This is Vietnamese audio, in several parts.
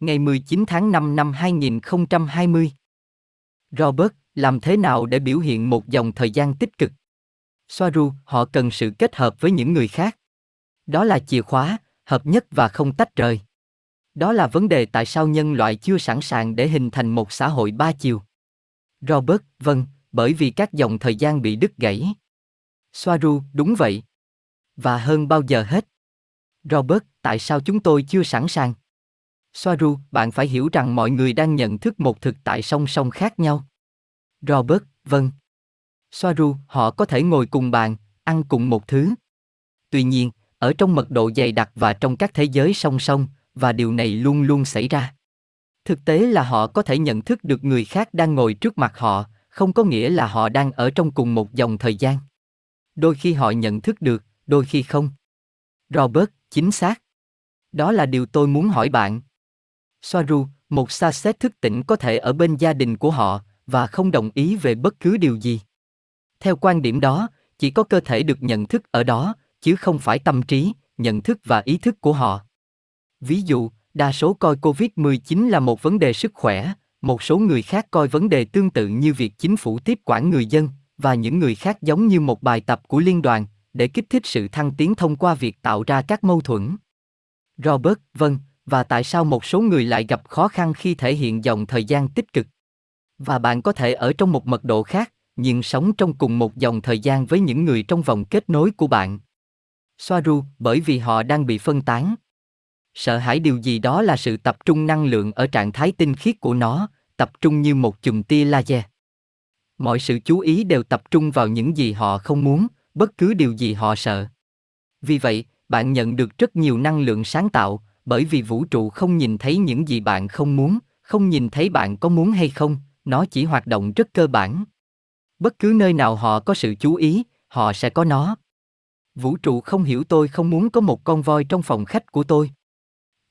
ngày 19 tháng 5 năm 2020. Robert, làm thế nào để biểu hiện một dòng thời gian tích cực? Swaruu, họ cần sự kết hợp với những người khác. Đó là chìa khóa, hợp nhất và không tách rời. Đó là vấn đề tại sao nhân loại chưa sẵn sàng để hình thành một xã hội ba chiều. Robert, vâng, bởi vì các dòng thời gian bị đứt gãy. Swaruu, đúng vậy. Và hơn bao giờ hết. Robert, tại sao chúng tôi chưa sẵn sàng? Swaruu, bạn phải hiểu rằng mọi người đang nhận thức một thực tại song song khác nhau. Robert, vâng. Swaruu, họ có thể ngồi cùng bàn, ăn cùng một thứ. Tuy nhiên, ở trong mật độ dày đặc và trong các thế giới song song, và điều này luôn luôn xảy ra. Thực tế là họ có thể nhận thức được người khác đang ngồi trước mặt họ, không có nghĩa là họ đang ở trong cùng một dòng thời gian. Đôi khi họ nhận thức được, đôi khi không. Robert, chính xác. Đó là điều tôi muốn hỏi bạn. Swaruu, một xa xét thức tỉnh có thể ở bên gia đình của họ và không đồng ý về bất cứ điều gì. Theo quan điểm đó, chỉ có cơ thể được nhận thức ở đó, chứ không phải tâm trí, nhận thức và ý thức của họ. Ví dụ, đa số coi COVID-19 là một vấn đề sức khỏe, một số người khác coi vấn đề tương tự như việc chính phủ tiếp quản người dân, và những người khác giống như một bài tập của liên đoàn, để kích thích sự thăng tiến thông qua việc tạo ra các mâu thuẫn. Robert, vâng, và tại sao một số người lại gặp khó khăn khi thể hiện dòng thời gian tích cực? Và bạn có thể ở trong một mật độ khác, nhưng sống trong cùng một dòng thời gian với những người trong vòng kết nối của bạn. Swaruu, bởi vì họ đang bị phân tán. Sợ hãi điều gì đó là sự tập trung năng lượng ở trạng thái tinh khiết của nó, tập trung như một chùm tia laser. Mọi sự chú ý đều tập trung vào những gì họ không muốn, bất cứ điều gì họ sợ. Vì vậy, bạn nhận được rất nhiều năng lượng sáng tạo, bởi vì vũ trụ không nhìn thấy những gì bạn không muốn, không nhìn thấy bạn có muốn hay không, nó chỉ hoạt động rất cơ bản. Bất cứ nơi nào họ có sự chú ý, họ sẽ có nó. Vũ trụ không hiểu tôi không muốn có một con voi trong phòng khách của tôi.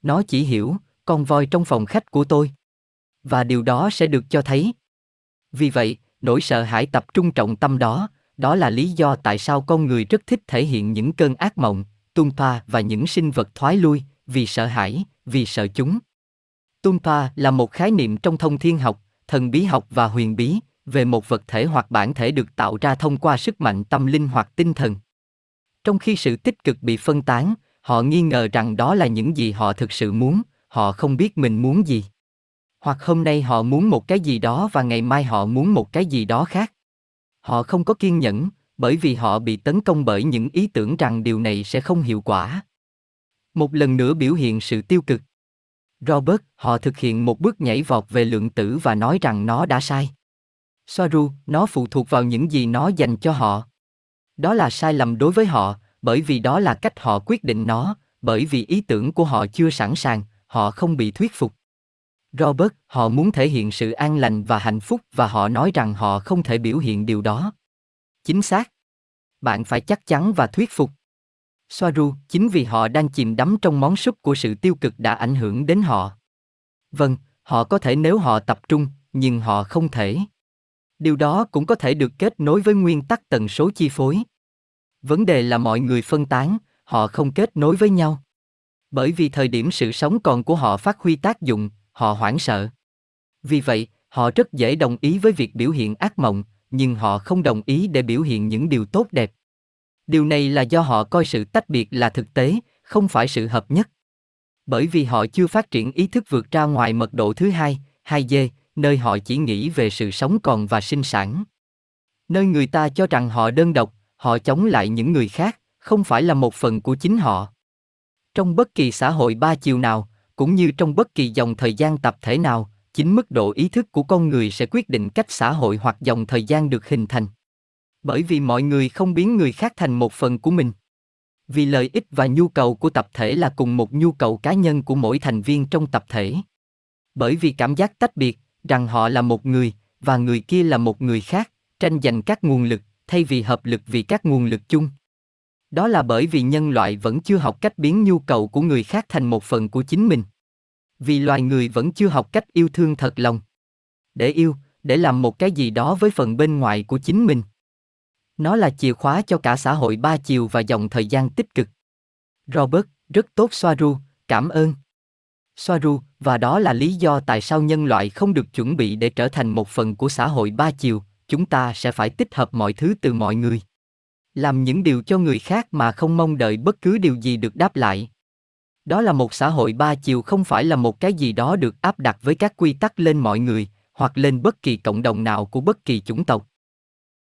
Nó chỉ hiểu con voi trong phòng khách của tôi. Và điều đó sẽ được cho thấy. Vì vậy, nỗi sợ hãi tập trung trọng tâm đó, đó là lý do tại sao con người rất thích thể hiện những cơn ác mộng, Tulpa và những sinh vật thoái lui, vì sợ hãi, vì sợ chúng. Tulpa là một khái niệm trong thông thiên học, thần bí học và huyền bí, về một vật thể hoặc bản thể được tạo ra thông qua sức mạnh tâm linh hoặc tinh thần. Trong khi sự tích cực bị phân tán, họ nghi ngờ rằng đó là những gì họ thực sự muốn, họ không biết mình muốn gì. Hoặc hôm nay họ muốn một cái gì đó và ngày mai họ muốn một cái gì đó khác. Họ không có kiên nhẫn, bởi vì họ bị tấn công bởi những ý tưởng rằng điều này sẽ không hiệu quả. Một lần nữa biểu hiện sự tiêu cực. Robert, họ thực hiện một bước nhảy vọt về lượng tử và nói rằng nó đã sai. Swaruu, nó phụ thuộc vào những gì nó dành cho họ. Đó là sai lầm đối với họ, bởi vì đó là cách họ quyết định nó, bởi vì ý tưởng của họ chưa sẵn sàng, họ không bị thuyết phục. Robert, họ muốn thể hiện sự an lành và hạnh phúc và họ nói rằng họ không thể biểu hiện điều đó. Chính xác. Bạn phải chắc chắn và thuyết phục. Swaruu, chính vì họ đang chìm đắm trong món súp của sự tiêu cực đã ảnh hưởng đến họ. Vâng, họ có thể nếu họ tập trung, nhưng họ không thể. Điều đó cũng có thể được kết nối với nguyên tắc tần số chi phối. Vấn đề là mọi người phân tán, họ không kết nối với nhau. Bởi vì thời điểm sự sống còn của họ phát huy tác dụng, họ hoảng sợ. Vì vậy, họ rất dễ đồng ý với việc biểu hiện ác mộng, nhưng họ không đồng ý để biểu hiện những điều tốt đẹp. Điều này là do họ coi sự tách biệt là thực tế, không phải sự hợp nhất. Bởi vì họ chưa phát triển ý thức vượt ra ngoài mật độ thứ hai, 2D, nơi họ chỉ nghĩ về sự sống còn và sinh sản. Nơi người ta cho rằng họ đơn độc, họ chống lại những người khác, không phải là một phần của chính họ. Trong bất kỳ xã hội ba chiều nào, cũng như trong bất kỳ dòng thời gian tập thể nào, chính mức độ ý thức của con người sẽ quyết định cách xã hội hoặc dòng thời gian được hình thành. Bởi vì mọi người không biến người khác thành một phần của mình. Vì lợi ích và nhu cầu của tập thể là cùng một nhu cầu cá nhân của mỗi thành viên trong tập thể. Bởi vì cảm giác tách biệt, rằng họ là một người, và người kia là một người khác, tranh giành các nguồn lực, thay vì hợp lực vì các nguồn lực chung. Đó là bởi vì nhân loại vẫn chưa học cách biến nhu cầu của người khác thành một phần của chính mình. Vì loài người vẫn chưa học cách yêu thương thật lòng. Để yêu, để làm một cái gì đó với phần bên ngoài của chính mình. Nó là chìa khóa cho cả xã hội ba chiều và dòng thời gian tích cực. Robert, rất tốt Swaruu, cảm ơn. Swaruu, và đó là lý do tại sao nhân loại không được chuẩn bị để trở thành một phần của xã hội ba chiều, chúng ta sẽ phải tích hợp mọi thứ từ mọi người. Làm những điều cho người khác mà không mong đợi bất cứ điều gì được đáp lại. Đó là một xã hội ba chiều, không phải là một cái gì đó được áp đặt với các quy tắc lên mọi người, hoặc lên bất kỳ cộng đồng nào của bất kỳ chủng tộc.